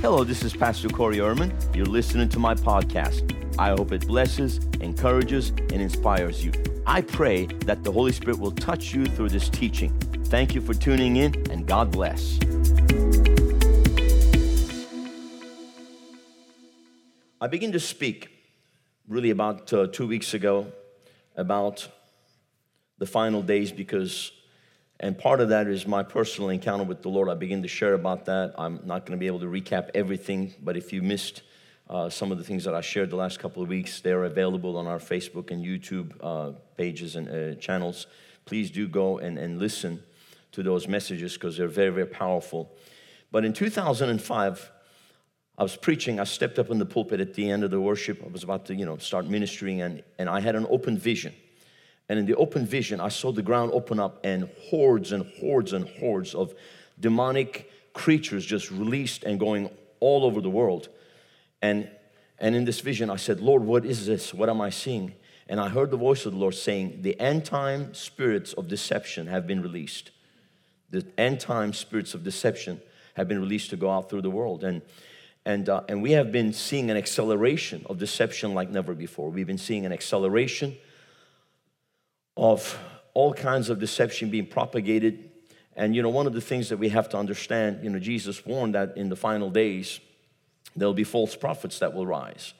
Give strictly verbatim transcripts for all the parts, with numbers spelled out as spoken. Hello, this is Pastor Corey Ehrman. You're listening to my podcast. I hope it blesses, encourages, and inspires you. I pray that the Holy Spirit will touch you through this teaching. Thank you for tuning in, and God bless. I began to speak really about uh, two weeks ago about the final days because, and part of that is my personal encounter with the Lord. I began to share about that. I'm not going to be able to recap everything, but if you missed Uh, some of the things that I shared the last couple of weeks, they're available on our Facebook and YouTube uh, pages and uh, channels. Please do go and, and listen to those messages because they're very, very powerful. But in two thousand five, I was preaching. I stepped up in the pulpit at the end of the worship. I was about to, you know, start ministering, and, and I had an open vision. And in the open vision, I saw the ground open up and hordes and hordes and hordes of demonic creatures just released and going all over the world. And and in this vision, I said, Lord, what is this? What am I seeing? And I heard the voice of the Lord saying, the end-time spirits of deception have been released. The end-time spirits of deception have been released to go out through the world. And and uh, and we have been seeing an acceleration of deception like never before. We've been seeing an acceleration of all kinds of deception being propagated. And, you know, one of the things that we have to understand, you know, Jesus warned that in the final days, there'll be false prophets that will rise.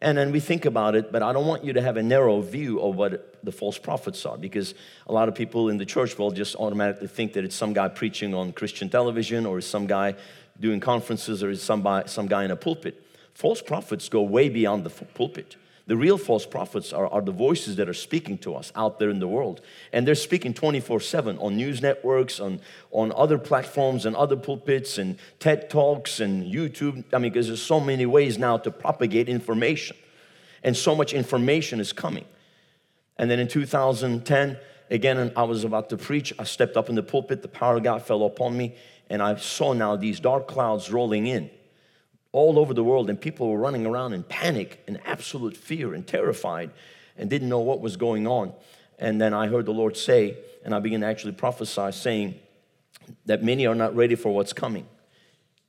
And then we think about it, but I don't want you to have a narrow view of what the false prophets are, because a lot of people in the church will just automatically think that it's some guy preaching on Christian television, or some guy doing conferences, or it's some guy in a pulpit. False prophets go way beyond the pulpit. The real false prophets are, are the voices that are speaking to us out there in the world. And they're speaking twenty-four seven on news networks, on, on other platforms and other pulpits and TED Talks and YouTube. I mean, because there's so many ways now to propagate information. And so much information is coming. And then in two thousand ten, again, I was about to preach. I stepped up in the pulpit. The power of God fell upon me. And I saw now these dark clouds rolling in all over the world, and people were running around in panic and absolute fear and terrified and didn't know what was going on. And then I heard the Lord say, and I began to actually prophesy, saying that many are not ready for what's coming.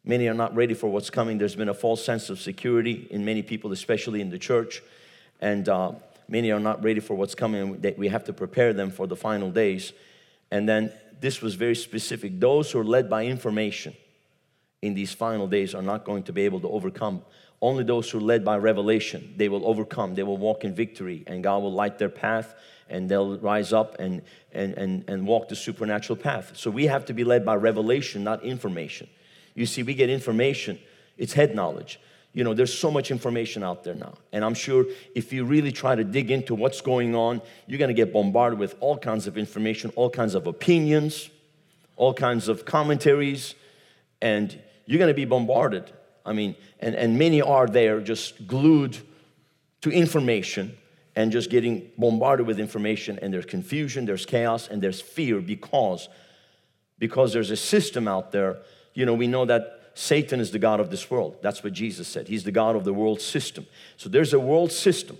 Many are not ready for what's coming. There's been a false sense of security in many people, especially in the church, and uh, many are not ready for what's coming. That we have to prepare them for the final days. And then this was very specific. Those who are led by information in these final days are not going to be able to overcome. Only those who are led by revelation, they will overcome. They will walk in victory, and God will light their path, and they'll rise up and, and, and, and walk the supernatural path. So we have to be led by revelation, not information. You see, we get information. It's head knowledge. You know, there's so much information out there now. And I'm sure if you really try to dig into what's going on, you're going to get bombarded with all kinds of information, all kinds of opinions, all kinds of commentaries, and you're going to be bombarded. I mean, and, and many are there just glued to information and just getting bombarded with information, and there's confusion, there's chaos, and there's fear because, because there's a system out there. You know, we know that Satan is the god of this world. That's what Jesus said. He's the god of the world system. So there's a world system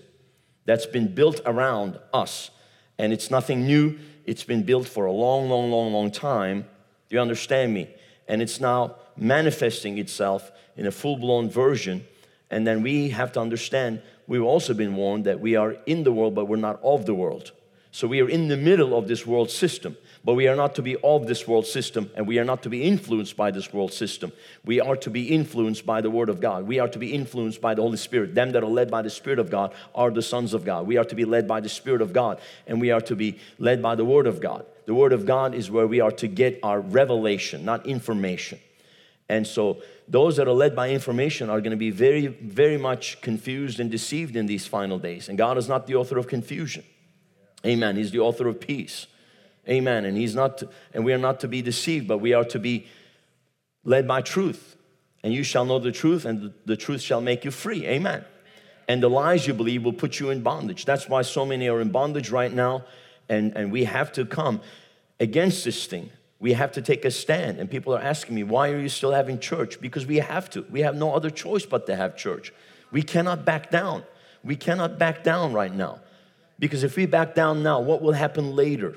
that's been built around us, and it's nothing new. It's been built for a long, long, long, long time. Do you understand me? And it's now manifesting itself in a full-blown version. And then we have to understand, we've also been warned that we are in the world, but we're not of the world. So we are in the middle of this world system, but we are not to be of this world system, and we are not to be influenced by this world system. We are to be influenced by the Word of God. We are to be influenced by the Holy Spirit. Them that are led by the Spirit of God are the sons of God. We are to be led by the Spirit of God, and we are to be led by the Word of God. The Word of God is where we are to get our revelation, not information. And so those that are led by information are going to be very, very much confused and deceived in these final days. And God is not the author of confusion. Amen. He's the author of peace. Amen. And he's not, and we are not to be deceived, but we are to be led by truth. And you shall know the truth, and the truth shall make you free. Amen. And the lies you believe will put you in bondage. That's why so many are in bondage right now. And, and we have to come against this thing. We have to take a stand. And people are asking me, why are you still having church? Because we have to. We have no other choice but to have church. We cannot back down. We cannot back down right now. Because if we back down now, what will happen later?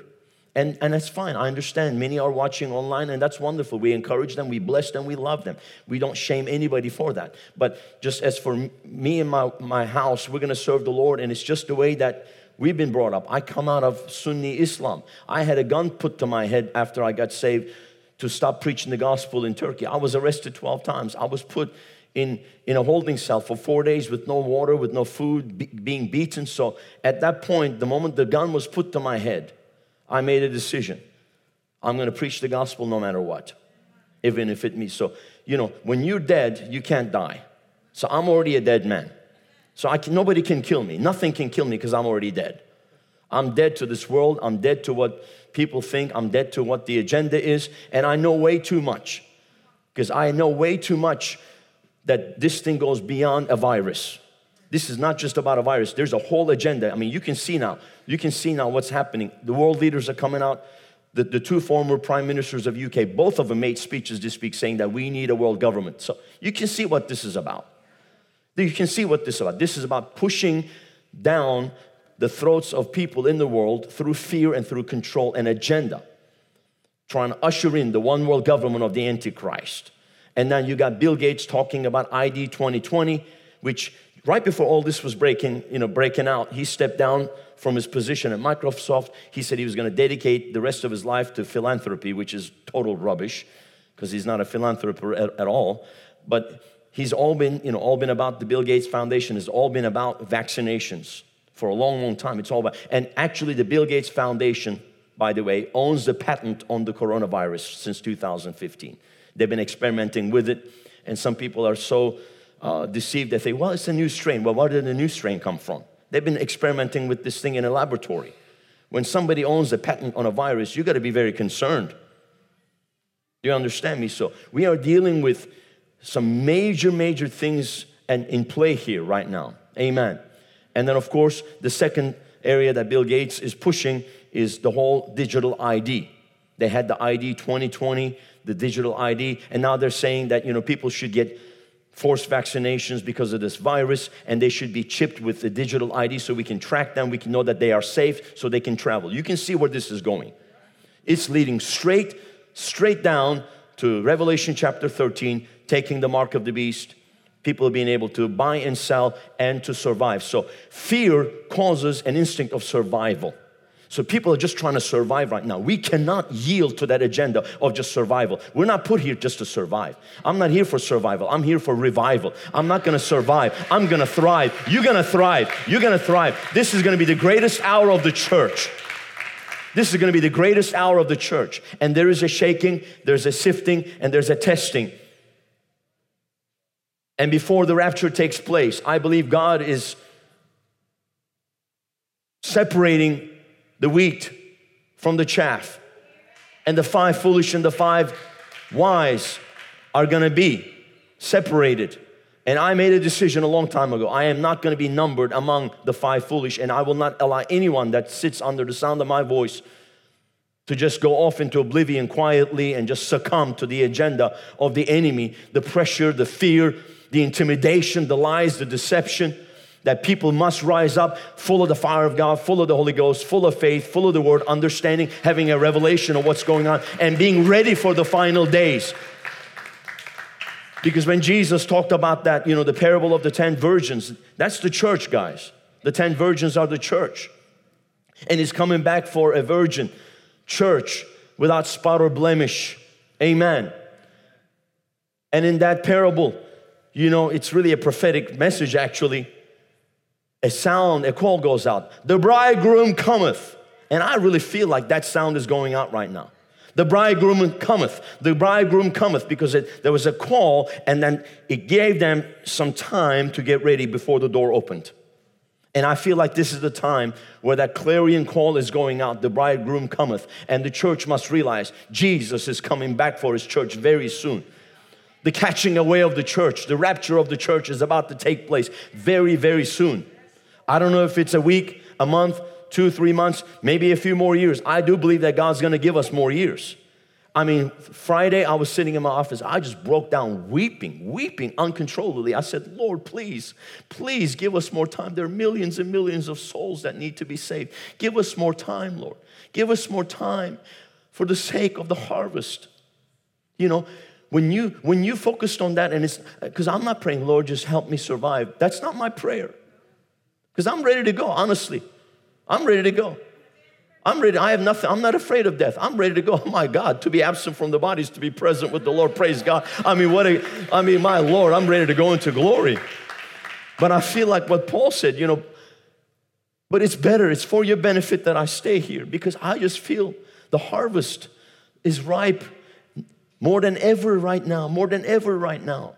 And, and that's fine. I understand. Many are watching online, and that's wonderful. We encourage them. We bless them. We love them. We don't shame anybody for that. But just as for me and my, my house, we're going to serve the Lord, and it's just the way that we've been brought up. I come out of Sunni Islam. I had a gun put to my head after I got saved to stop preaching the gospel in Turkey. I was arrested twelve times. I was put in, in a holding cell for four days with no water, with no food, be, being beaten. So at that point, the moment the gun was put to my head, I made a decision. I'm going to preach the gospel no matter what, even if it means. So, you know, when you're dead, you can't die. So I'm already a dead man. So I can, nobody can kill me. Nothing can kill me because I'm already dead. I'm dead to this world. I'm dead to what people think. I'm dead to what the agenda is. And I know way too much, because I know way too much that this thing goes beyond a virus. This is not just about a virus. There's a whole agenda. I mean, you can see now. You can see now what's happening. The world leaders are coming out. The, the two former prime ministers of U K, both of them made speeches this week saying that we need a world government. So you can see what this is about. You can see what this is about. This is about pushing down the throats of people in the world through fear and through control and agenda, trying to usher in the one world government of the Antichrist. And then you got Bill Gates talking about I D twenty twenty, which right before all this was breaking, you know, breaking out, he stepped down from his position at Microsoft. He said he was going to dedicate the rest of his life to philanthropy, which is total rubbish, because he's not a philanthropist at, at all. But he's all been, you know, all been about the Bill Gates Foundation. Has all been about vaccinations for a long, long time. It's all about, and actually the Bill Gates Foundation, by the way, owns the patent on the coronavirus since two thousand fifteen. They've been experimenting with it, and some people are so uh, deceived that they think, well, it's a new strain. Well, where did the new strain come from? They've been experimenting with this thing in a laboratory. When somebody owns a patent on a virus, you got to be very concerned. Do you understand me? So we are dealing with some major, major things and in play here right now. Amen. And then, of course, the second area that Bill Gates is pushing is the whole digital I D. They had the I D twenty twenty, the digital I D, and now they're saying that, you know, people should get forced vaccinations because of this virus, and they should be chipped with the digital I D so we can track them, we can know that they are safe, so they can travel. You can see where this is going. It's leading straight, straight down to Revelation chapter thirteen, taking the mark of the beast, people being able to buy and sell and to survive. So fear causes an instinct of survival. So people are just trying to survive right now. We cannot yield to that agenda of just survival. We're not put here just to survive. I'm not here for survival. I'm here for revival. I'm not going to survive. I'm going to thrive. You're going to thrive. You're going to thrive. This is going to be the greatest hour of the church. This is going to be the greatest hour of the church. And there is a shaking, there's a sifting, and there's a testing. And before the rapture takes place, I believe God is separating the wheat from the chaff. And the five foolish and the five wise are going to be separated. And I made a decision a long time ago. I am not going to be numbered among the five foolish, and I will not allow anyone that sits under the sound of my voice to just go off into oblivion quietly and just succumb to the agenda of the enemy, the pressure, the fear, the intimidation, the lies, the deception, that people must rise up full of the fire of God, full of the Holy Ghost, full of faith, full of the Word, understanding, having a revelation of what's going on, and being ready for the final days. Because when Jesus talked about that, you know, the parable of the ten virgins, that's the church, guys. The ten virgins are the church. And he's coming back for a virgin church without spot or blemish. Amen. And in that parable, you know, it's really a prophetic message, actually. A sound, a call goes out. The bridegroom cometh. And I really feel like that sound is going out right now. The bridegroom cometh. The bridegroom cometh, because it, there was a call, and then it gave them some time to get ready before the door opened. And I feel like this is the time where that clarion call is going out. The bridegroom cometh. And the church must realize Jesus is coming back for his church very soon. The catching away of the church, the rapture of the church is about to take place very, very soon. I don't know if it's a week, a month, two, three months, maybe a few more years. I do believe that God's going to give us more years. I mean, Friday, I was sitting in my office. I just broke down weeping, weeping uncontrollably. I said, Lord, please, please give us more time. There are millions and millions of souls that need to be saved. Give us more time, Lord. Give us more time for the sake of the harvest. You know, when you when you focused on that, and it's because I'm not praying, Lord, just help me survive. That's not my prayer. Because I'm ready to go, honestly. I'm ready to go. I'm ready. I have nothing. I'm not afraid of death. I'm ready to go. Oh, my God, to be absent from the body is to be present with the Lord. Praise God. I mean, what a, I mean, my Lord, I'm ready to go into glory. But I feel like what Paul said, you know, but it's better. It's for your benefit that I stay here because I just feel the harvest is ripe more than ever right now, more than ever right now.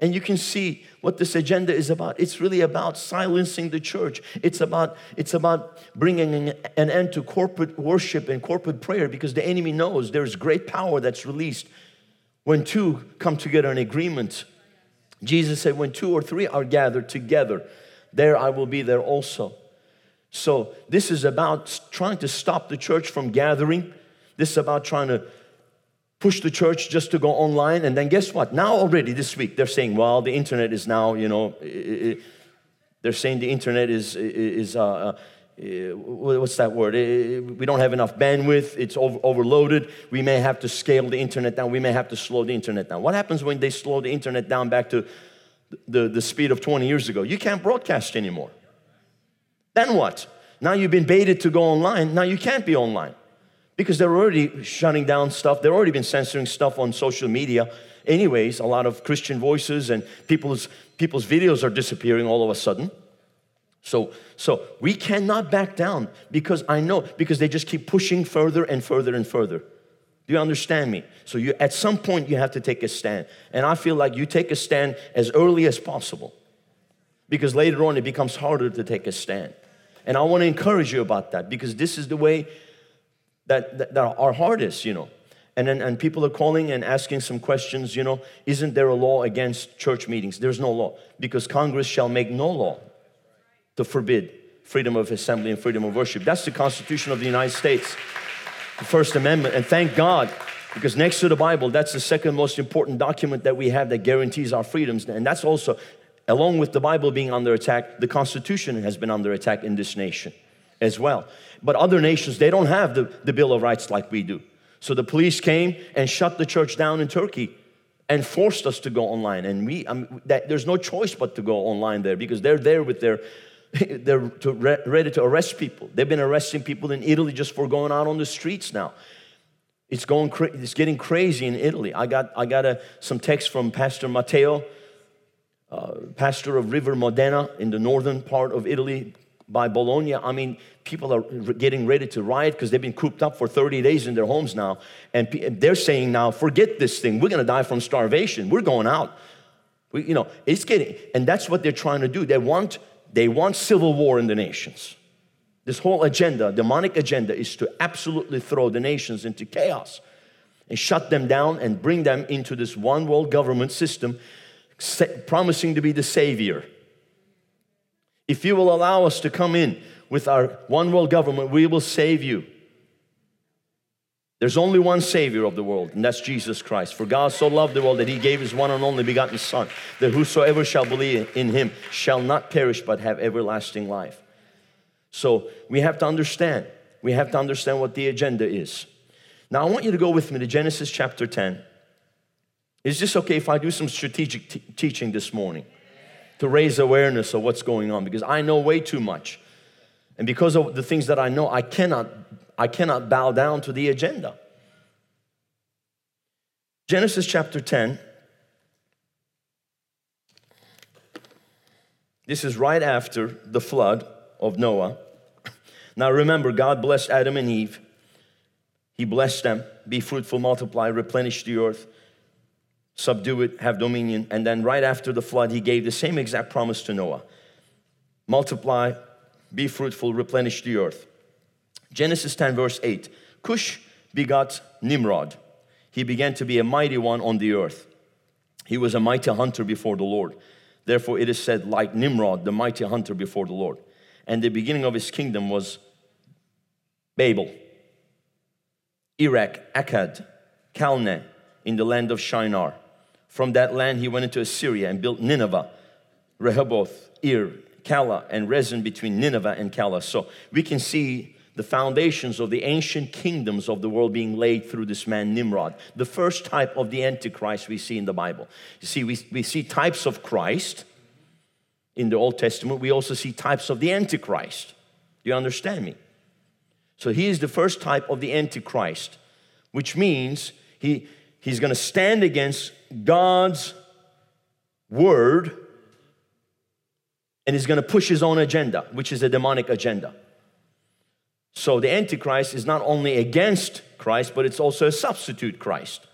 And you can see what this agenda is about. It's really about silencing the church. It's about, it's about bringing an end to corporate worship and corporate prayer because the enemy knows there's great power that's released when two come together in agreement. Jesus said, when two or three are gathered together, there I will be there also. So this is about trying to stop the church from gathering. This is about trying to push the church just to go online, and then guess what? Now already this week, they're saying, well, the internet is now, you know, it, it, they're saying the internet is, is uh, uh, what's that word? It, we don't have enough bandwidth. It's over, overloaded. We may have to scale the internet down. We may have to slow the internet down. What happens when they slow the internet down back to the, the speed of twenty years ago? You can't broadcast anymore. Then what? Now you've been baited to go online. Now you can't be online. Because they're already shutting down stuff. They've already been censoring stuff on social media. Anyways, a lot of Christian voices and people's people's videos are disappearing all of a sudden. So, so we cannot back down because I know, because they just keep pushing further and further and further. Do you understand me? So you at some point you have to take a stand. And I feel like you take a stand as early as possible because later on it becomes harder to take a stand. And I want to encourage you about that because this is the way That, that that are hardest, you know. And then and people are calling and asking some questions, you know, isn't there a law against church meetings? There's no law because Congress shall make no law to forbid freedom of assembly and freedom of worship. That's the Constitution of the United States, the First Amendment. And thank God, because next to the Bible, that's the second most important document that we have that guarantees our freedoms. And that's also, along with the Bible being under attack, the Constitution has been under attack in this nation as well. But other nations, they don't have the, the Bill of Rights like we do. So the police came and shut the church down in Turkey and forced us to go online. And we, um, that, there's no choice but to go online there because they're there with their, they're to re- ready to arrest people. They've been arresting people in Italy just for going out on the streets now. It's going, cra- it's getting crazy in Italy. I got, I got a, some text from Pastor Matteo, uh, pastor of River Modena in the northern part of Italy, by Bologna. I mean, people are getting ready to riot because they've been cooped up for thirty days in their homes now. And they're saying now, forget this thing. We're going to die from starvation. We're going out. We, you know, it's getting, and that's what they're trying to do. They want, they want civil war in the nations. This whole agenda, demonic agenda, is to absolutely throw the nations into chaos and shut them down and bring them into this one world government system, promising to be the savior. If you will allow us to come in with our one world government, we will save you. There's only one Savior of the world, and that's Jesus Christ. For God so loved the world that He gave His one and only begotten Son, that whosoever shall believe in Him shall not perish but have everlasting life. So we have to understand. We have to understand what the agenda is. Now I want you to go with me to Genesis chapter ten. Is this okay if I do some strategic t- teaching this morning? To raise awareness of what's going on, because I know way too much. And because of the things that I know, I cannot, I cannot bow down to the agenda. Genesis chapter ten. This is right after the flood of Noah. Now remember, God blessed Adam and Eve. He blessed them. Be fruitful, multiply, replenish the earth. Subdue it, have dominion. And then right after the flood, He gave the same exact promise to Noah. Multiply, be fruitful, replenish the earth. Genesis ten verse eight. Cush begot Nimrod. He began to be a mighty one on the earth. He was a mighty hunter before the Lord. Therefore it is said, like Nimrod, the mighty hunter before the Lord. And the beginning of his kingdom was Babel, Erech, Akkad, Calneh in the land of Shinar. From that land he went into Assyria and built Nineveh, Rehoboth Ir, Calah, and Rezin between Nineveh and Calah. So we can see the foundations of the ancient kingdoms of the world being laid through this man Nimrod, the first type of the Antichrist we see in the Bible. You see, we, we see types of Christ in the Old Testament. We also see types of the Antichrist. Do you understand me? So he is the first type of the Antichrist, which means he, he's going to stand against God's word, and he's going to push his own agenda, which is a demonic agenda. So the Antichrist is not only against Christ, but it's also a substitute Christ.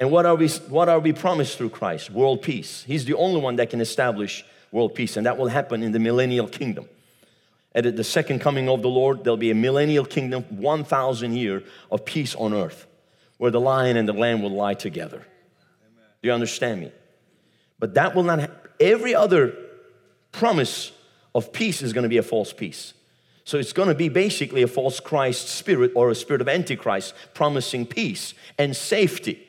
And what are we, what are we promised through Christ? World peace. He's the only one that can establish world peace, and that will happen in the millennial kingdom. At the second coming of the Lord, there'll be a millennial kingdom, one thousand years of peace on earth, where the lion and the lamb will lie together. Amen. Do you understand me? But that will not happen. Every other promise of peace is going to be a false peace. So it's going to be basically a false Christ spirit or a spirit of Antichrist promising peace and safety.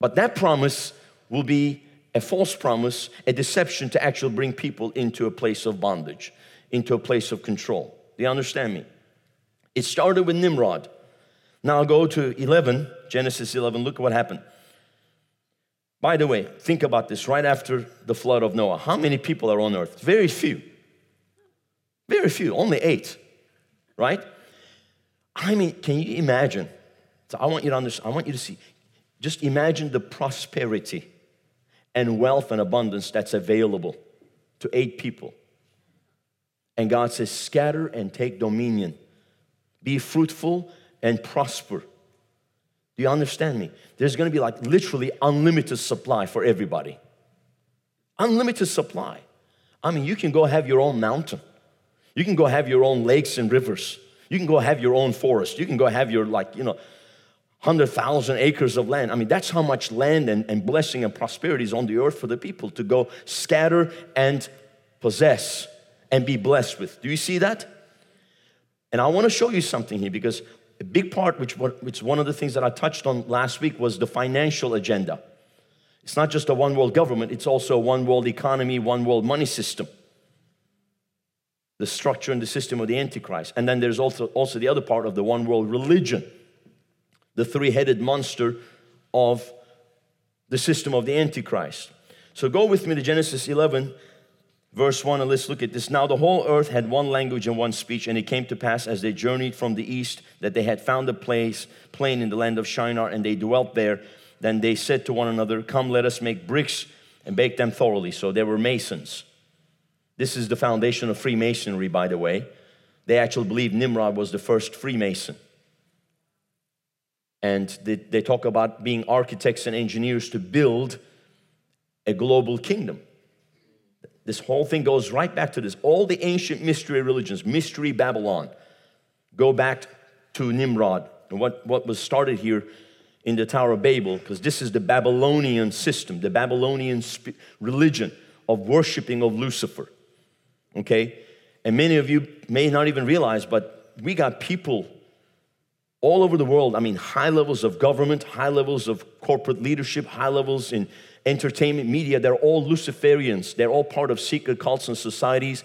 But that promise will be a false promise, a deception to actually bring people into a place of bondage, into a place of control. Do you understand me? It started with Nimrod. Now go to eleven, Genesis eleven, look what happened. By the way, think about this, right after the flood of Noah, how many people are on earth? Very few. Very few, only eight, right? I mean, can you imagine? So I want you to understand, I want you to see, just imagine the prosperity and wealth and abundance that's available to eight people. And God says, scatter and take dominion. Be fruitful and prosper. Do you understand me? There's going to be like literally unlimited supply for everybody. Unlimited supply. I mean, you can go have your own mountain. You can go have your own lakes and rivers. You can go have your own forest. You can go have your like, you know, one hundred thousand acres of land. I mean, that's how much land and, and blessing and prosperity is on the earth for the people to go scatter and possess and be blessed with. Do you see that? And I want to show you something here, because a big part, which, which one of the things that I touched on last week, was the financial agenda. It's not just a one world government, it's also a one world economy, one world money system. The structure and the system of the Antichrist. And then there's also, also the other part of the one world religion. The three-headed monster of the system of the Antichrist. So go with me to Genesis eleven, verse one, and let's look at this. Now the whole earth had one language and one speech, and it came to pass as they journeyed from the east that they had found a place, plain in the land of Shinar, and they dwelt there. Then they said to one another, come, let us make bricks and bake them thoroughly. So they were masons. This is the foundation of Freemasonry, by the way. They actually believe Nimrod was the first Freemason. And they, they talk about being architects and engineers to build a global kingdom. This whole thing goes right back to this. All the ancient mystery religions, mystery Babylon, go back to Nimrod. And what, what was started here in the Tower of Babel, because this is the Babylonian system, the Babylonian sp- religion of worshiping of Lucifer. Okay? And many of you may not even realize, but we got people all over the world. I mean, high levels of government, high levels of corporate leadership, high levels in entertainment, media. They're all Luciferians. They're all part of secret cults and societies.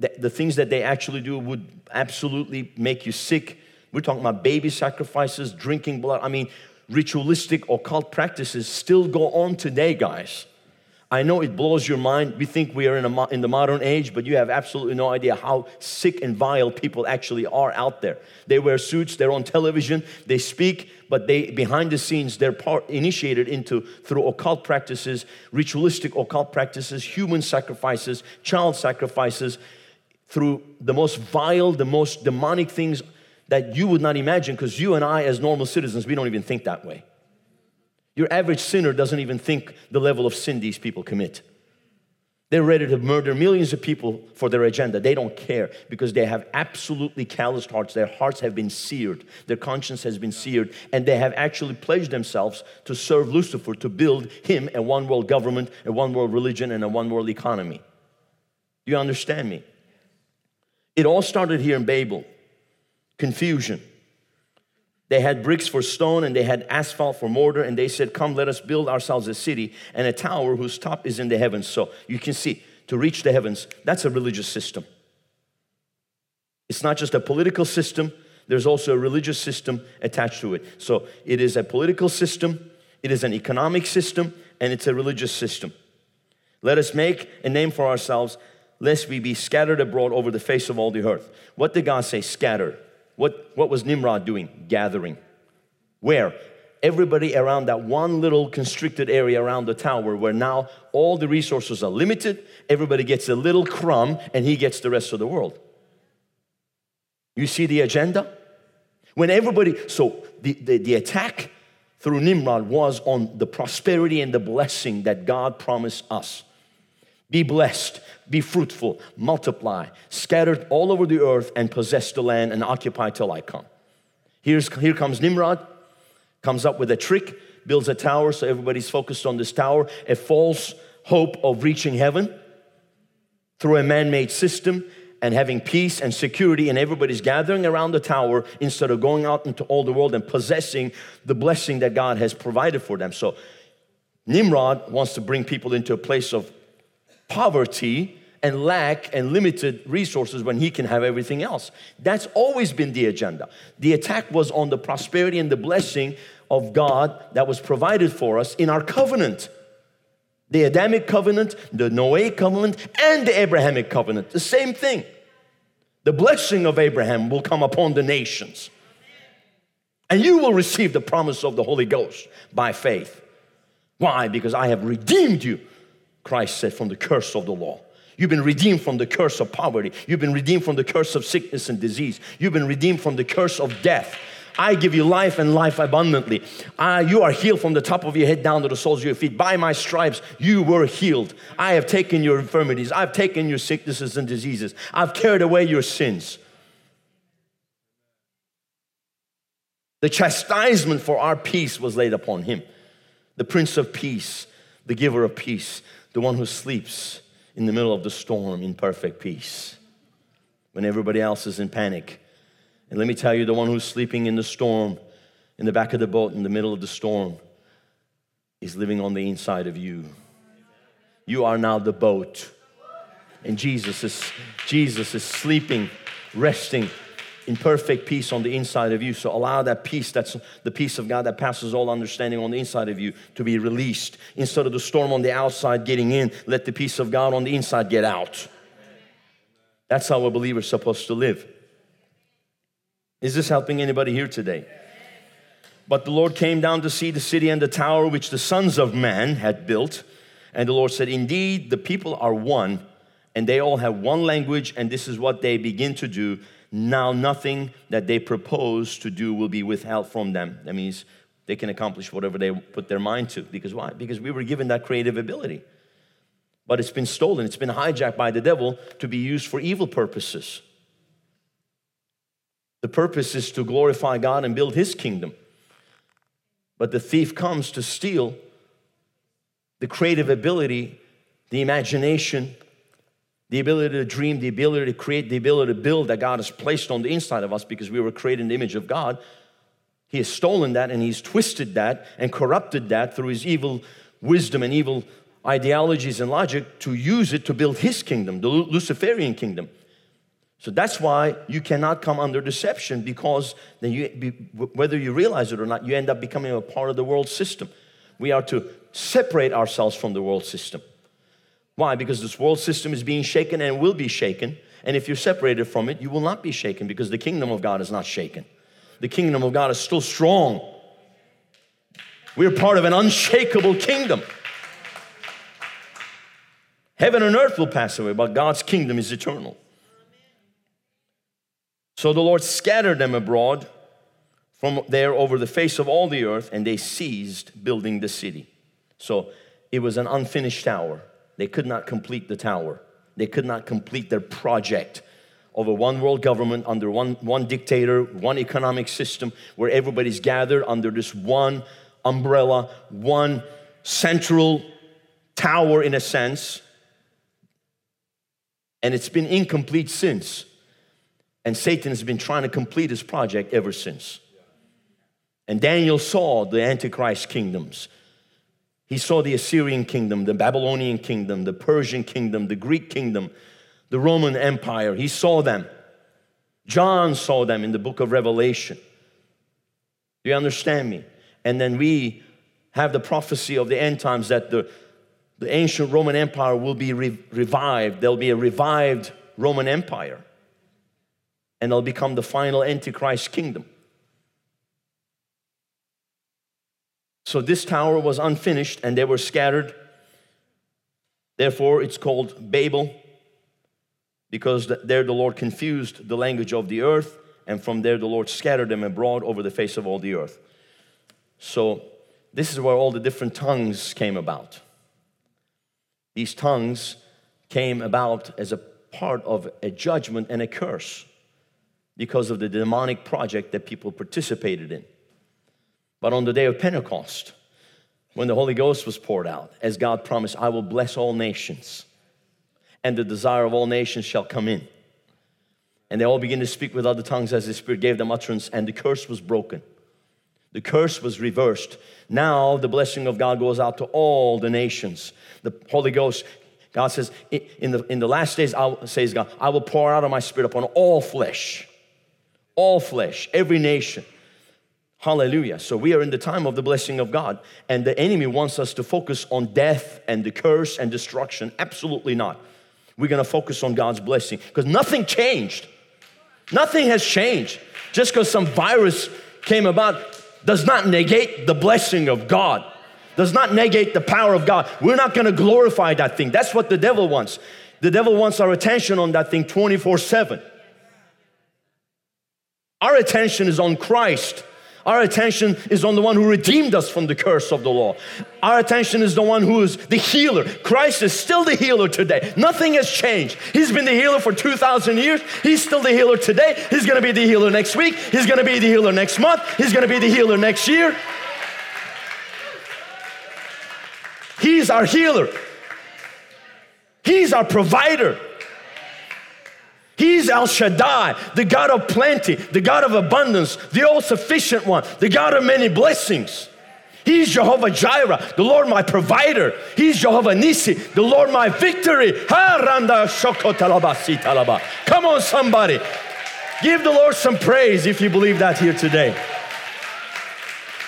The, the things that they actually do would absolutely make you sick. We're talking about baby sacrifices, drinking blood. I mean, ritualistic occult practices still go on today, guys. I know it blows your mind. We think we are in, a, in the modern age, but you have absolutely no idea how sick and vile people actually are out there. They wear suits, they're on television, they speak, but they behind the scenes, they're part, initiated into through occult practices, ritualistic occult practices, human sacrifices, child sacrifices, through the most vile, the most demonic things that you would not imagine, because you and I as normal citizens, we don't even think that way. Your average sinner doesn't even think the level of sin these people commit. They're ready to murder millions of people for their agenda. They don't care, because they have absolutely calloused hearts. Their hearts have been seared. Their conscience has been seared. And they have actually pledged themselves to serve Lucifer, to build him a one-world government, a one-world religion, and a one-world economy. Do you understand me? It all started here in Babel. confusion. They had bricks for stone and they had asphalt for mortar, and they said, come, let us build ourselves a city and a tower whose top is in the heavens. So you can see, to reach the heavens, that's a religious system. It's not just a political system. There's also a religious system attached to it. So it is a political system, it is an economic system, and it's a religious system. Let us make a name for ourselves, lest we be scattered abroad over the face of all the earth. What did God say? Scatter. What, what was Nimrod doing? Gathering. Where? Everybody around that one little constricted area around the tower, where now all the resources are limited. Everybody gets a little crumb and he gets the rest of the world. You see the agenda? When everybody, so the, the, the attack through Nimrod was on the prosperity and the blessing that God promised us. Be blessed, be fruitful, multiply, scattered all over the earth and possess the land and occupy till I come. Here's, here comes Nimrod, comes up with a trick, builds a tower, so everybody's focused on this tower, a false hope of reaching heaven through a man-made system and having peace and security, and everybody's gathering around the tower instead of going out into all the world and possessing the blessing that God has provided for them. So Nimrod wants to bring people into a place of poverty and lack and limited resources when he can have everything else. That's always been the agenda. The attack was on the prosperity and the blessing of God that was provided for us in our covenant. The Adamic covenant, the Noahic covenant, and the Abrahamic covenant. The same thing. The blessing of Abraham will come upon the nations. And you will receive the promise of the Holy Ghost by faith. Why? Because I have redeemed you, Christ said, from the curse of the law. You've been redeemed from the curse of poverty. You've been redeemed from the curse of sickness and disease. You've been redeemed from the curse of death. I give you life and life abundantly. I, you are healed from the top of your head down to the soles of your feet. By my stripes, you were healed. I have taken your infirmities. I've taken your sicknesses and diseases. I've carried away your sins. The chastisement for our peace was laid upon him. The Prince of Peace, the Giver of Peace, the one who sleeps in the middle of the storm in perfect peace when everybody else is in panic. And let me tell you, the one who's sleeping in the storm, in the back of the boat, in the middle of the storm, is living on the inside of you. You are now the boat. And Jesus is, Jesus is sleeping, resting in perfect peace on the inside of you. So allow that peace, that's the peace of God that passes all understanding on the inside of you, to be released. Instead of the storm on the outside getting in, let the peace of God on the inside get out. That's how a believer is supposed to live. Is this helping anybody here today? But the Lord came down to see the city and the tower which the sons of man had built. And the Lord said, indeed, the people are one, and they all have one language, and this is what they begin to do. Now nothing that they propose to do will be withheld from them. That means they can accomplish whatever they put their mind to. Because why? Because we were given that creative ability. But it's been stolen. It's been hijacked by the devil to be used for evil purposes. The purpose is to glorify God and build His kingdom. But the thief comes to steal the creative ability, the imagination, the ability to dream, the ability to create, the ability to build that God has placed on the inside of us, because we were created in the image of God. He has stolen that, and he's twisted that and corrupted that through his evil wisdom and evil ideologies and logic to use it to build his kingdom, the Luciferian kingdom. So that's why you cannot come under deception, because then you, whether you realize it or not, you end up becoming a part of the world system. We are to separate ourselves from the world system. Why? Because this world system is being shaken and will be shaken. And if you're separated from it, you will not be shaken, because the kingdom of God is not shaken. The kingdom of God is still strong. We're part of an unshakable kingdom. Heaven and earth will pass away, but God's kingdom is eternal. So the Lord scattered them abroad from there over the face of all the earth, and they ceased building the city. So it was an unfinished tower. They could not complete the tower. They could not complete their project of a one world government under one, one dictator, one economic system, where everybody's gathered under this one umbrella, one central tower in a sense. And it's been incomplete since. And Satan has been trying to complete his project ever since. And Daniel saw the Antichrist kingdoms. He saw the Assyrian kingdom, the Babylonian kingdom, the Persian kingdom, the Greek kingdom, the Roman Empire. He saw them. John saw them in the book of Revelation. Do you understand me? And then we have the prophecy of the end times that the, the ancient Roman Empire will be re- revived. There'll be a revived Roman Empire. And they'll become the final Antichrist kingdom. So this tower was unfinished and they were scattered. Therefore, it's called Babel, because there the Lord confused the language of the earth, and from there the Lord scattered them abroad over the face of all the earth. So this is where all the different tongues came about. These tongues came about as a part of a judgment and a curse because of the demonic project that people participated in. But on the day of Pentecost, when the Holy Ghost was poured out, as God promised, I will bless all nations, and the desire of all nations shall come in. And they all began to speak with other tongues as the Spirit gave them utterance, and the curse was broken. The curse was reversed. Now the blessing of God goes out to all the nations. The Holy Ghost, God says, in the, in the last days, I will, says God, I will pour out of my Spirit upon all flesh, all flesh, every nation. Hallelujah. So we are in the time of the blessing of God, and the enemy wants us to focus on death and the curse and destruction. Absolutely not. We're going to focus on God's blessing, because nothing changed. Nothing has changed. Just because some virus came about does not negate the blessing of God, does not negate the power of God. We're not going to glorify that thing. That's what the devil wants. The devil wants our attention on that thing twenty-four seven. Our attention is on Christ. Our attention is on the one who redeemed us from the curse of the law. Our attention is the one who is the healer. Christ is still the healer today. Nothing has changed. He's been the healer for two thousand years. He's still the healer today. He's going to be the healer next week. He's going to be the healer next month. He's going to be the healer next year. He's our healer. He's our provider. He's El Shaddai, the God of plenty, the God of abundance, the all-sufficient one, the God of many blessings. He's Jehovah Jireh, the Lord my provider. He's Jehovah Nisi, the Lord my victory. Come on, somebody. Give the Lord some praise if you believe that here today.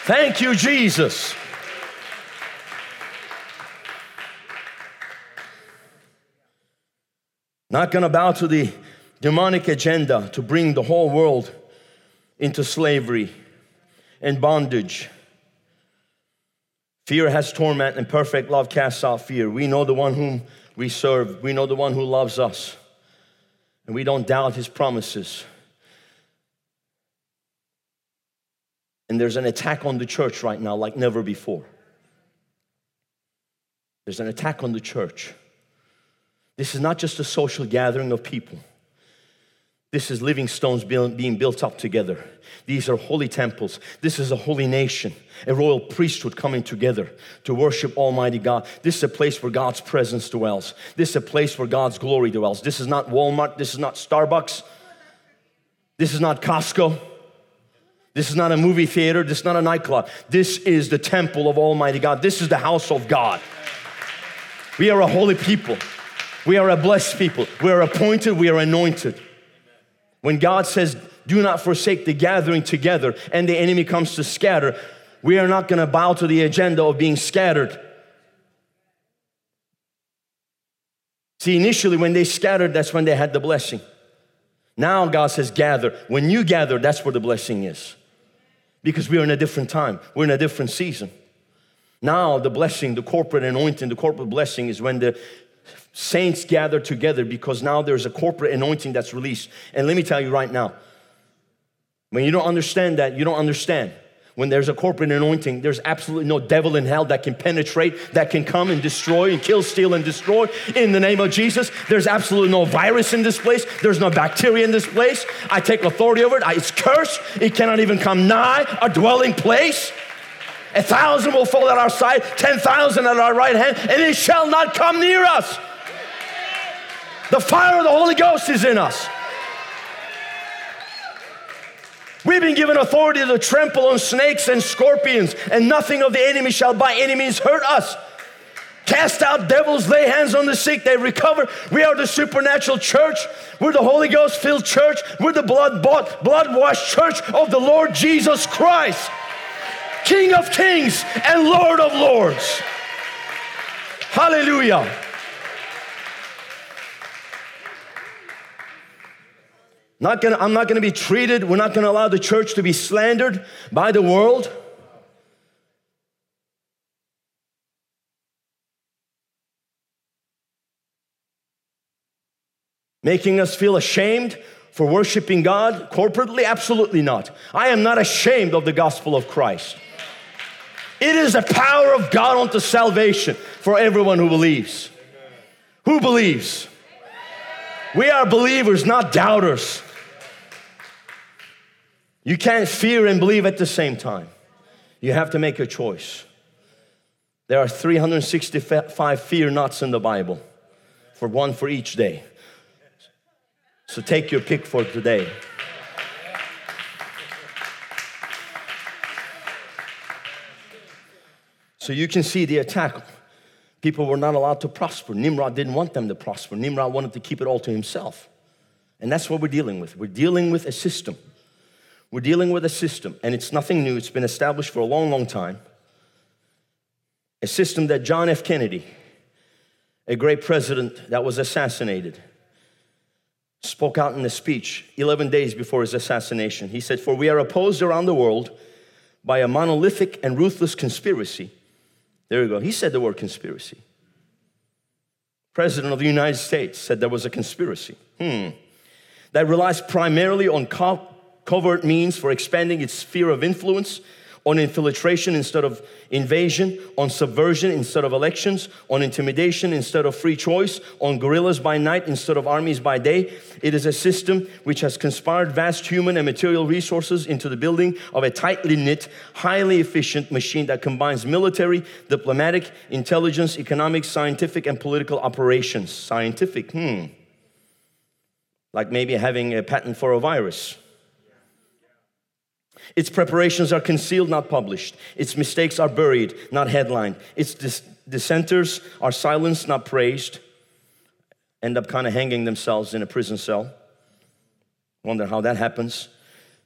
Thank you, Jesus. Not going to bow to the demonic agenda to bring the whole world into slavery and bondage. Fear has torment, and perfect love casts out fear. We know the one whom we serve. We know the one who loves us, and we don't doubt his promises. And there's an attack on the church right now like never before. There's an attack on the church. This is not just a social gathering of people. This is living stones being built up together. These are holy temples. This is a holy nation, a royal priesthood coming together to worship Almighty God. This is a place where God's presence dwells. This is a place where God's glory dwells. This is not Walmart. This is not Starbucks. This is not Costco. This is not a movie theater. This is not a nightclub. This is the temple of Almighty God. This is the house of God. We are a holy people. We are a blessed people. We are appointed. We are anointed. When God says, do not forsake the gathering together, and the enemy comes to scatter, we are not going to bow to the agenda of being scattered. See, initially when they scattered, that's when they had the blessing. Now God says, gather. When you gather, that's where the blessing is. Because we are in a different time. We're in a different season. Now the blessing, the corporate anointing, the corporate blessing is when the saints gather together, because now there's a corporate anointing that's released. And let me tell you right now, when you don't understand that, you don't understand. When there's a corporate anointing, there's absolutely no devil in hell that can penetrate, that can come and destroy and kill, steal, and destroy in the name of Jesus. There's absolutely no virus in this place. There's no bacteria in this place. I take authority over it. It's cursed. It cannot even come nigh our dwelling place. A thousand will fall at our side, ten thousand at our right hand, and it shall not come near us. The fire of the Holy Ghost is in us. We've been given authority to trample on snakes and scorpions, and nothing of the enemy shall by any means hurt us. Cast out devils, lay hands on the sick, they recover. We are the supernatural church. We're the Holy Ghost-filled church. We're the blood-bought, blood-washed church of the Lord Jesus Christ, King of kings and Lord of lords. Hallelujah. Not gonna, I'm not going to be treated, we're not going to allow the church to be slandered by the world. Making us feel ashamed for worshiping God corporately? Absolutely not. I am not ashamed of the gospel of Christ. It is the power of God unto salvation for everyone who believes. Who believes? We are believers, not doubters. You can't fear and believe at the same time. You have to make a choice. There are three hundred sixty-five fear nots in the Bible, for one for each day. So take your pick for today. So you can see the attack. People were not allowed to prosper. Nimrod didn't want them to prosper. Nimrod wanted to keep it all to himself. And that's what we're dealing with. We're dealing with a system. We're dealing with a system, and it's nothing new. It's been established for a long, long time. A system that John F. Kennedy, a great president that was assassinated, spoke out in a speech eleven days before his assassination. He said, "For we are opposed around the world by a monolithic and ruthless conspiracy." There you go. He said the word conspiracy. President of the United States said there was a conspiracy. Hmm. That relies primarily on co- covert means for expanding its sphere of influence, on infiltration instead of invasion, on subversion instead of elections, on intimidation instead of free choice, on guerrillas by night instead of armies by day. It is a system which has conspired vast human and material resources into the building of a tightly knit, highly efficient machine that combines military, diplomatic, intelligence, economic, scientific, and political operations. Scientific, hmm. Like maybe having a patent for a virus. Its preparations are concealed, not published. Its mistakes are buried, not headlined. Its dis- dissenters are silenced, not praised. End up kind of hanging themselves in a prison cell. Wonder how that happens.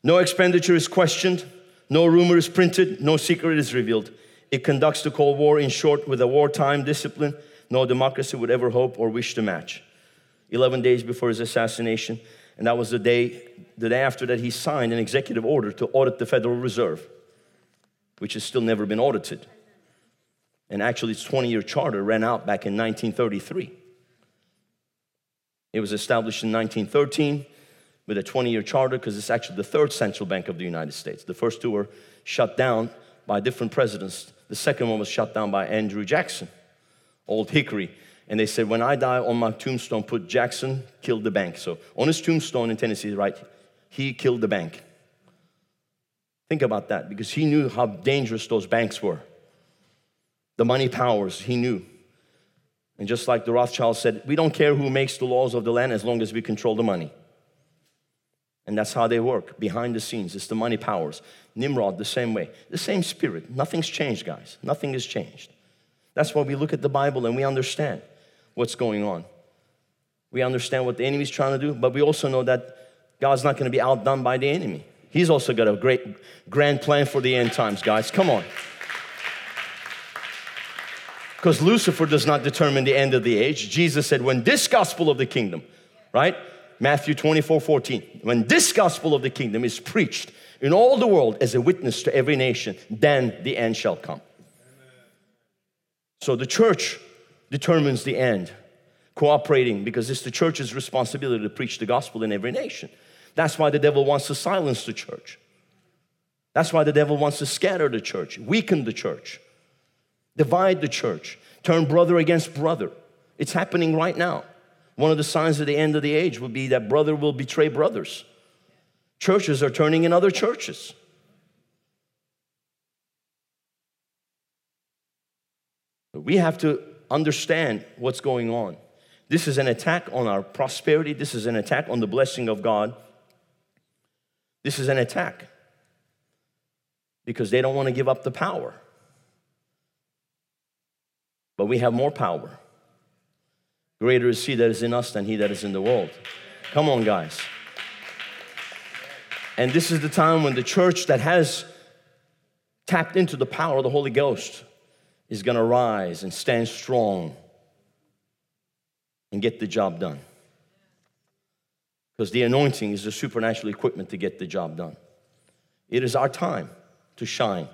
No expenditure is questioned. No rumor is printed. No secret is revealed. It conducts the Cold War, in short, with a wartime discipline no democracy would ever hope or wish to match. eleven days before his assassination, and that was the day, the day after that he signed an executive order to audit the Federal Reserve, which has still never been audited. And actually, its twenty-year charter ran out back in nineteen thirty-three. It was established in nineteen thirteen with a twenty-year charter because it's actually the third central bank of the United States. The first two were shut down by different presidents. The second one was shut down by Andrew Jackson, Old Hickory. And they said, when I die, on my tombstone, put Jackson killed the bank. So on his tombstone in Tennessee, right, he killed the bank. Think about that, because he knew how dangerous those banks were. The money powers, he knew. And just like the Rothschild said, we don't care who makes the laws of the land as long as we control the money. And that's how they work, behind the scenes. It's the money powers. Nimrod, the same way. The same spirit. Nothing's changed, guys. Nothing has changed. That's why we look at the Bible and we understand what's going on. We understand what the enemy's trying to do, but we also know that God's not going to be outdone by the enemy. He's also got a great grand plan for the end times, guys. Come on. Because Lucifer does not determine the end of the age. Jesus said, when this gospel of the kingdom, right? Matthew twenty-four fourteen. When this gospel of the kingdom is preached in all the world as a witness to every nation, then the end shall come. So the church determines the end, cooperating, because it's the church's responsibility to preach the gospel in every nation. That's why the devil wants to silence the church. That's why the devil wants to scatter the church, weaken the church, divide the church, turn brother against brother. It's happening right now. One of the signs of the end of the age would be that brother will betray brothers. Churches are turning in other churches. We have to understand what's going on. This is an attack on our prosperity. This is an attack on the blessing of God. This is an attack because they don't want to give up the power. But we have more power. Greater is he that is in us than he that is in the world. Come on, guys. And this is the time when the church that has tapped into the power of the Holy Ghost is going to rise and stand strong and get the job done. Because the anointing is the supernatural equipment to get the job done. It is our time to shine.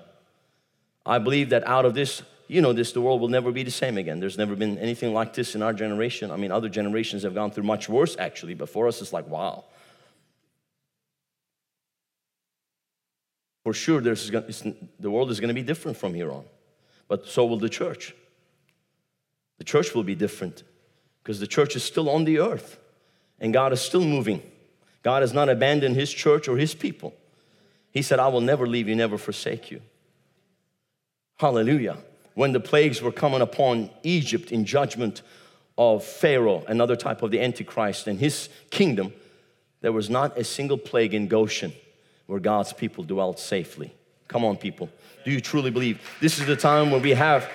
I believe that out of this, you know this, the world will never be the same again. There's never been anything like this in our generation. I mean, other generations have gone through much worse, actually, but for us, it's like, wow. For sure, there's it's, the world is going to be different from here on, but so will the church. The church will be different because the church is still on the earth, and God is still moving. God has not abandoned his church or his people. He said, I will never leave you, never forsake you. Hallelujah. When the plagues were coming upon Egypt in judgment of Pharaoh, another type of the Antichrist and his kingdom, there was not a single plague in Goshen where God's people dwelt safely. Come on, people. Do you truly believe? This is the time where we have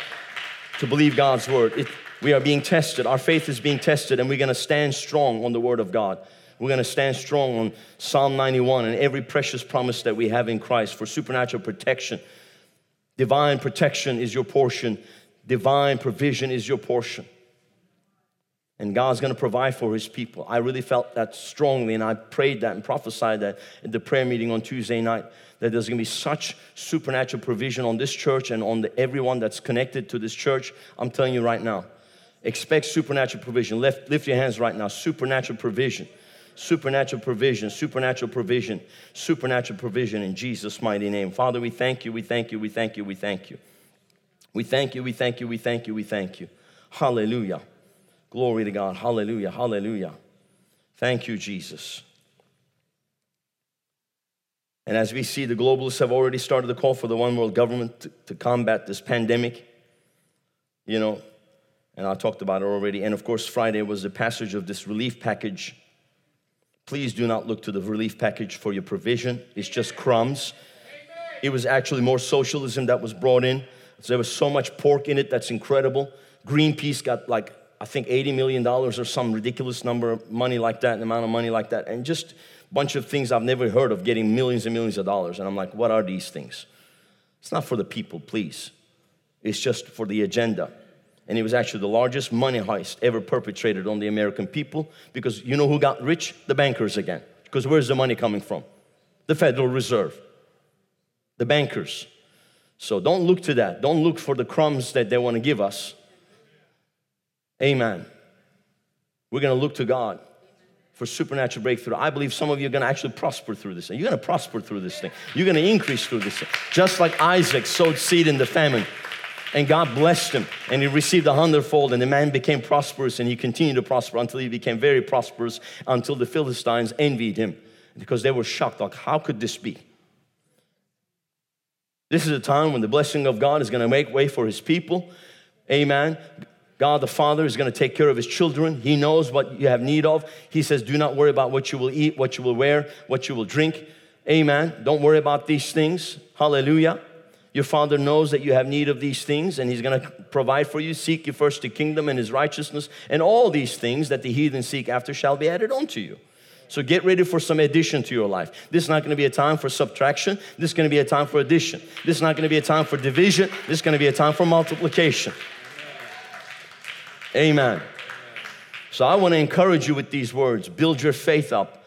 to believe God's word. It, we are being tested. Our faith is being tested, and we're going to stand strong on the word of God. We're going to stand strong on Psalm ninety-one and every precious promise that we have in Christ for supernatural protection. Divine protection is your portion. Divine provision is your portion. And God's going to provide for his people. I really felt that strongly, and I prayed that and prophesied that at the prayer meeting on Tuesday night, that there's going to be such supernatural provision on this church and on the, everyone that's connected to this church. I'm telling you right now, expect supernatural provision. Lift, lift your hands right now. Supernatural provision. Supernatural provision, supernatural provision, supernatural provision in Jesus' mighty name. Father, we thank you, we thank you, we thank you, we thank you. We thank you, we thank you, we thank you, we thank you. Hallelujah. Glory to God. Hallelujah, hallelujah. Thank you, Jesus. And as we see, the globalists have already started the call for the one world government to, to combat this pandemic. You know, and I talked about it already. And of course, Friday was the passage of this relief package. Please do not look to the relief package for your provision. It's just crumbs. Amen. It was actually more socialism that was brought in. So there was so much pork in it that's incredible. Greenpeace got like, I think eighty million dollars or some ridiculous number of money like that, an amount of money like that, and just a bunch of things I've never heard of getting millions and millions of dollars. And I'm like, what are these things? It's not for the people, please. It's just for the agenda. And it was actually the largest money heist ever perpetrated on the American people, because you know who got rich? The bankers again. Because where's the money coming from? The Federal Reserve, the bankers. So don't look to that. Don't look for the crumbs that they want to give us. Amen. We're going to look to God for supernatural breakthrough. I believe some of you are going to actually prosper through this thing. You're going to prosper through this thing. You're going to increase through this thing. Just like Isaac sowed seed in the famine. And God blessed him, and he received a hundredfold, and the man became prosperous, and he continued to prosper until he became very prosperous, until the Philistines envied him, because they were shocked, like, how could this be? This is a time when the blessing of God is going to make way for his people. Amen. God the Father is going to take care of his children. He knows what you have need of. He says, do not worry about what you will eat, what you will wear, what you will drink. Amen. Don't worry about these things. Hallelujah. Your Father knows that you have need of these things, and he's going to provide for you. Seek you first the kingdom and his righteousness, and all these things that the heathen seek after shall be added unto you. So get ready for some addition to your life. This is not going to be a time for subtraction. This is going to be a time for addition. This is not going to be a time for division. This is going to be a time for multiplication. Amen. So I want to encourage you with these words. Build your faith up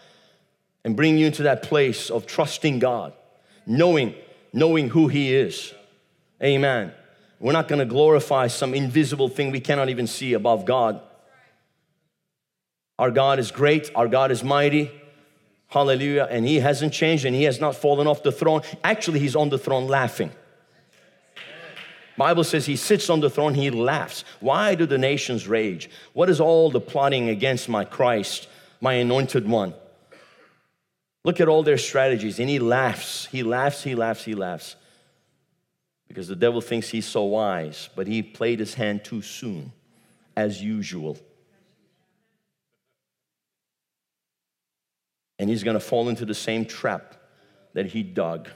and bring you into that place of trusting God, knowing Knowing who he is. Amen. We're not going to glorify some invisible thing we cannot even see above God. Our God is great. Our God is mighty. Hallelujah. And he hasn't changed, and he has not fallen off the throne. Actually, he's on the throne laughing. Bible says he sits on the throne, he laughs. Why do the nations rage? What is all the plotting against my Christ, my anointed one? Look at all their strategies, and he laughs, he laughs, he laughs, he laughs. Because the devil thinks he's so wise, but he played his hand too soon, as usual. And he's going to fall into the same trap that he dug.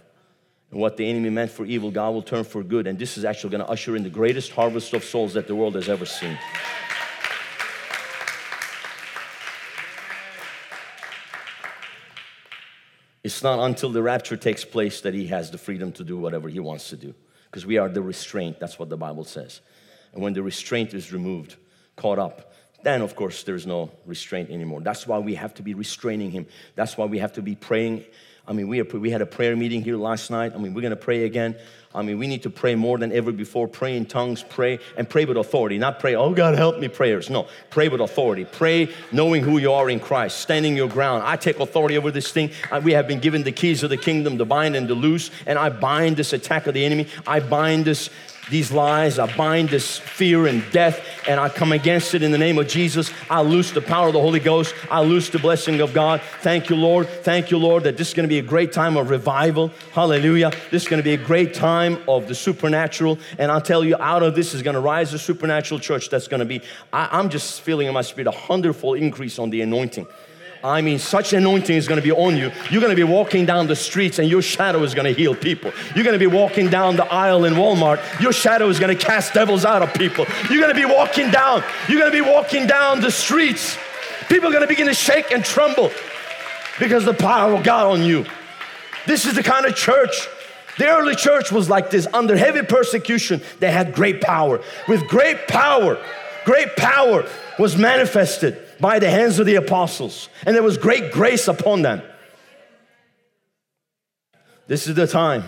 And what the enemy meant for evil, God will turn for good. And this is actually going to usher in the greatest harvest of souls that the world has ever seen. It's not until the rapture takes place that he has the freedom to do whatever he wants to do. Because we are the restraint. That's what the Bible says. And when the restraint is removed, caught up, then, of course, there's no restraint anymore. That's why we have to be restraining him. That's why we have to be praying. I mean, we, are, we had a prayer meeting here last night. I mean, we're going to pray again. I mean, we need to pray more than ever before. Pray in tongues. Pray. And pray with authority. Not pray, oh, God, help me prayers. No. Pray with authority. Pray knowing who you are in Christ. Standing your ground. I take authority over this thing. We have been given the keys of the kingdom to bind and to loose. And I bind this attack of the enemy. I bind this... These lies, I bind this fear and death, and I come against it in the name of Jesus. I loose the power of the Holy Ghost. I loose the blessing of God. Thank you, Lord. Thank you, Lord, that this is going to be a great time of revival. Hallelujah. This is going to be a great time of the supernatural. And I'll tell you, out of this is going to rise a supernatural church that's going to be, I, I'm just feeling in my spirit, a hundredfold increase on the anointing. I mean, such anointing is going to be on you. You're going to be walking down the streets and your shadow is going to heal people. You're going to be walking down the aisle in Walmart. Your shadow is going to cast devils out of people. You're going to be walking down. You're going to be walking down the streets. People are going to begin to shake and tremble because of the power of God on you. This is the kind of church. The early church was like this. Under heavy persecution, they had great power. With great power, great power was manifested by the hands of the apostles, and there was great grace upon them. This is the time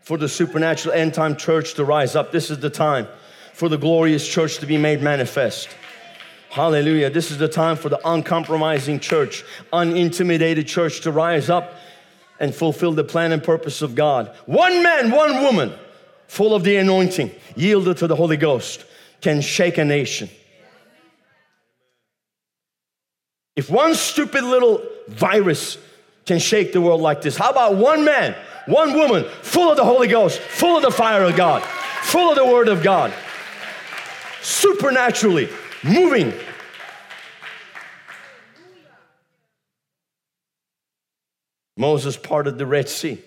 for the supernatural end time church to rise up. This is the time for the glorious church to be made manifest. Hallelujah. This is the time for the uncompromising church, unintimidated church to rise up and fulfill the plan and purpose of God. One man, one woman, full of the anointing, yielded to the Holy Ghost, can shake a nation. If one stupid little virus can shake the world like this, how about one man, one woman, full of the Holy Ghost, full of the fire of God, full of the Word of God, supernaturally moving? Moses parted the Red Sea.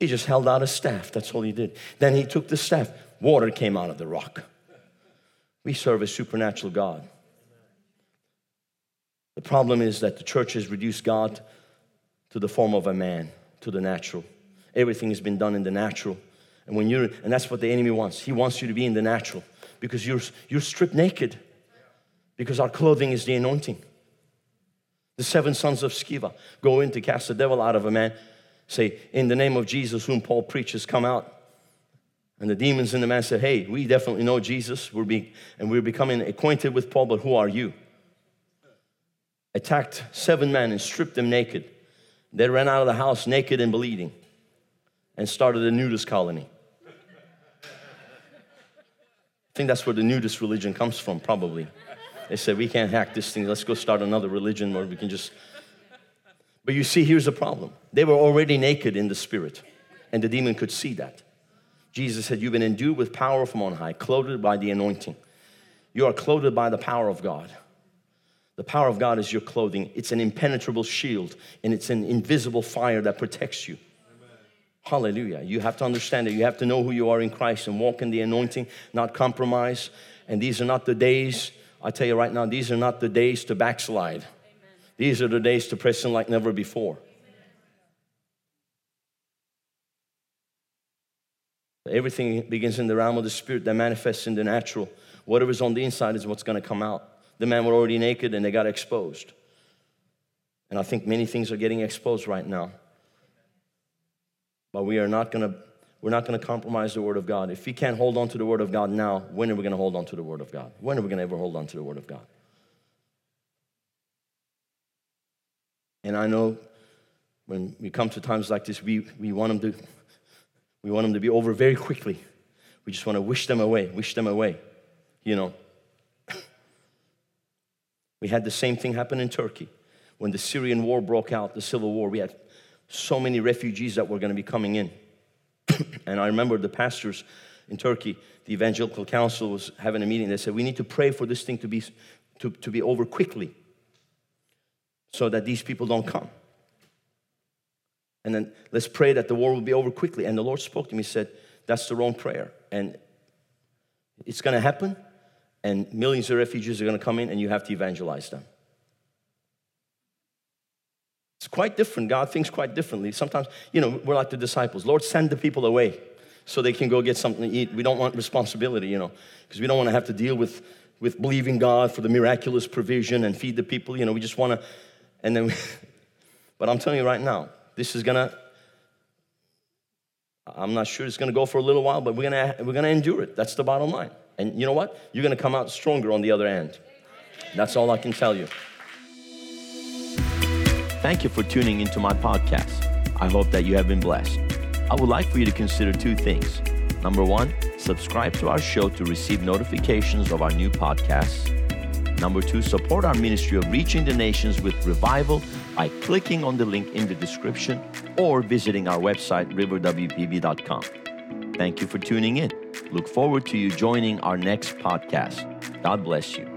He just held out a staff. That's all he did. Then he took the staff. Water came out of the rock. We serve a supernatural God. The problem is that the church has reduced God to the form of a man, to the natural. Everything has been done in the natural. And when you're, and that's what the enemy wants. He wants you to be in the natural because you're, you're stripped naked because our clothing is the anointing. The seven sons of Sceva go in to cast the devil out of a man, say, in the name of Jesus, whom Paul preaches, come out. And the demons in the man said, hey, we definitely know Jesus, we're being, and we're becoming acquainted with Paul, but who are you? Attacked seven men and stripped them naked. They ran out of the house naked and bleeding and started a nudist colony. I think that's where the nudist religion comes from, probably. They said, we can't hack this thing. Let's go start another religion where we can just... But you see, here's the problem. They were already naked in the spirit, and the demon could see that. Jesus said, you've been endued with power from on high, clothed by the anointing. You are clothed by the power of God. The power of God is your clothing. It's an impenetrable shield, and it's an invisible fire that protects you. Amen. Hallelujah. You have to understand that. You have to know who you are in Christ and walk in the anointing, not compromise. And these are not the days, I tell you right now, these are not the days to backslide. Amen. These are the days to press in like never before. Amen. Everything begins in the realm of the spirit that manifests in the natural. Whatever's on the inside is what's going to come out. The men were already naked and they got exposed. And I think many things are getting exposed right now. But we are not going to, we're not going to compromise the Word of God. If we can't hold on to the Word of God now, when are we going to hold on to the Word of God? When are we going to ever hold on to the Word of God? And I know when we come to times like this, we, we want them to, we want them to be over very quickly. We just want to wish them away, wish them away, you know. We had the same thing happen in Turkey. When the Syrian war broke out, the civil war, we had so many refugees that were going to be coming in. And I remember the pastors in Turkey, the Evangelical Council was having a meeting. They said, we need to pray for this thing to be, to, to be over quickly so that these people don't come. And then let's pray that the war will be over quickly. And the Lord spoke to me, said, that's the wrong prayer. And it's going to happen, and millions of refugees are going to come in, and you have to evangelize them. It's quite different. God thinks quite differently. Sometimes, you know, we're like the disciples. Lord, send the people away so they can go get something to eat. We don't want responsibility, you know, because we don't want to have to deal with, with believing God for the miraculous provision and feed the people. You know, we just want to, and then, we, but I'm telling you right now, this is going to, I'm not sure it's going to go for a little while, but we're going to we're going to endure it. That's the bottom line. And you know what? You're going to come out stronger on the other end. That's all I can tell you. Thank you for tuning into my podcast. I hope that you have been blessed. I would like for you to consider two things. Number one, subscribe to our show to receive notifications of our new podcasts. Number two, support our ministry of reaching the nations with revival by clicking on the link in the description or visiting our website, river w p b dot com. Thank you for tuning in. Look forward to you joining our next podcast. God bless you.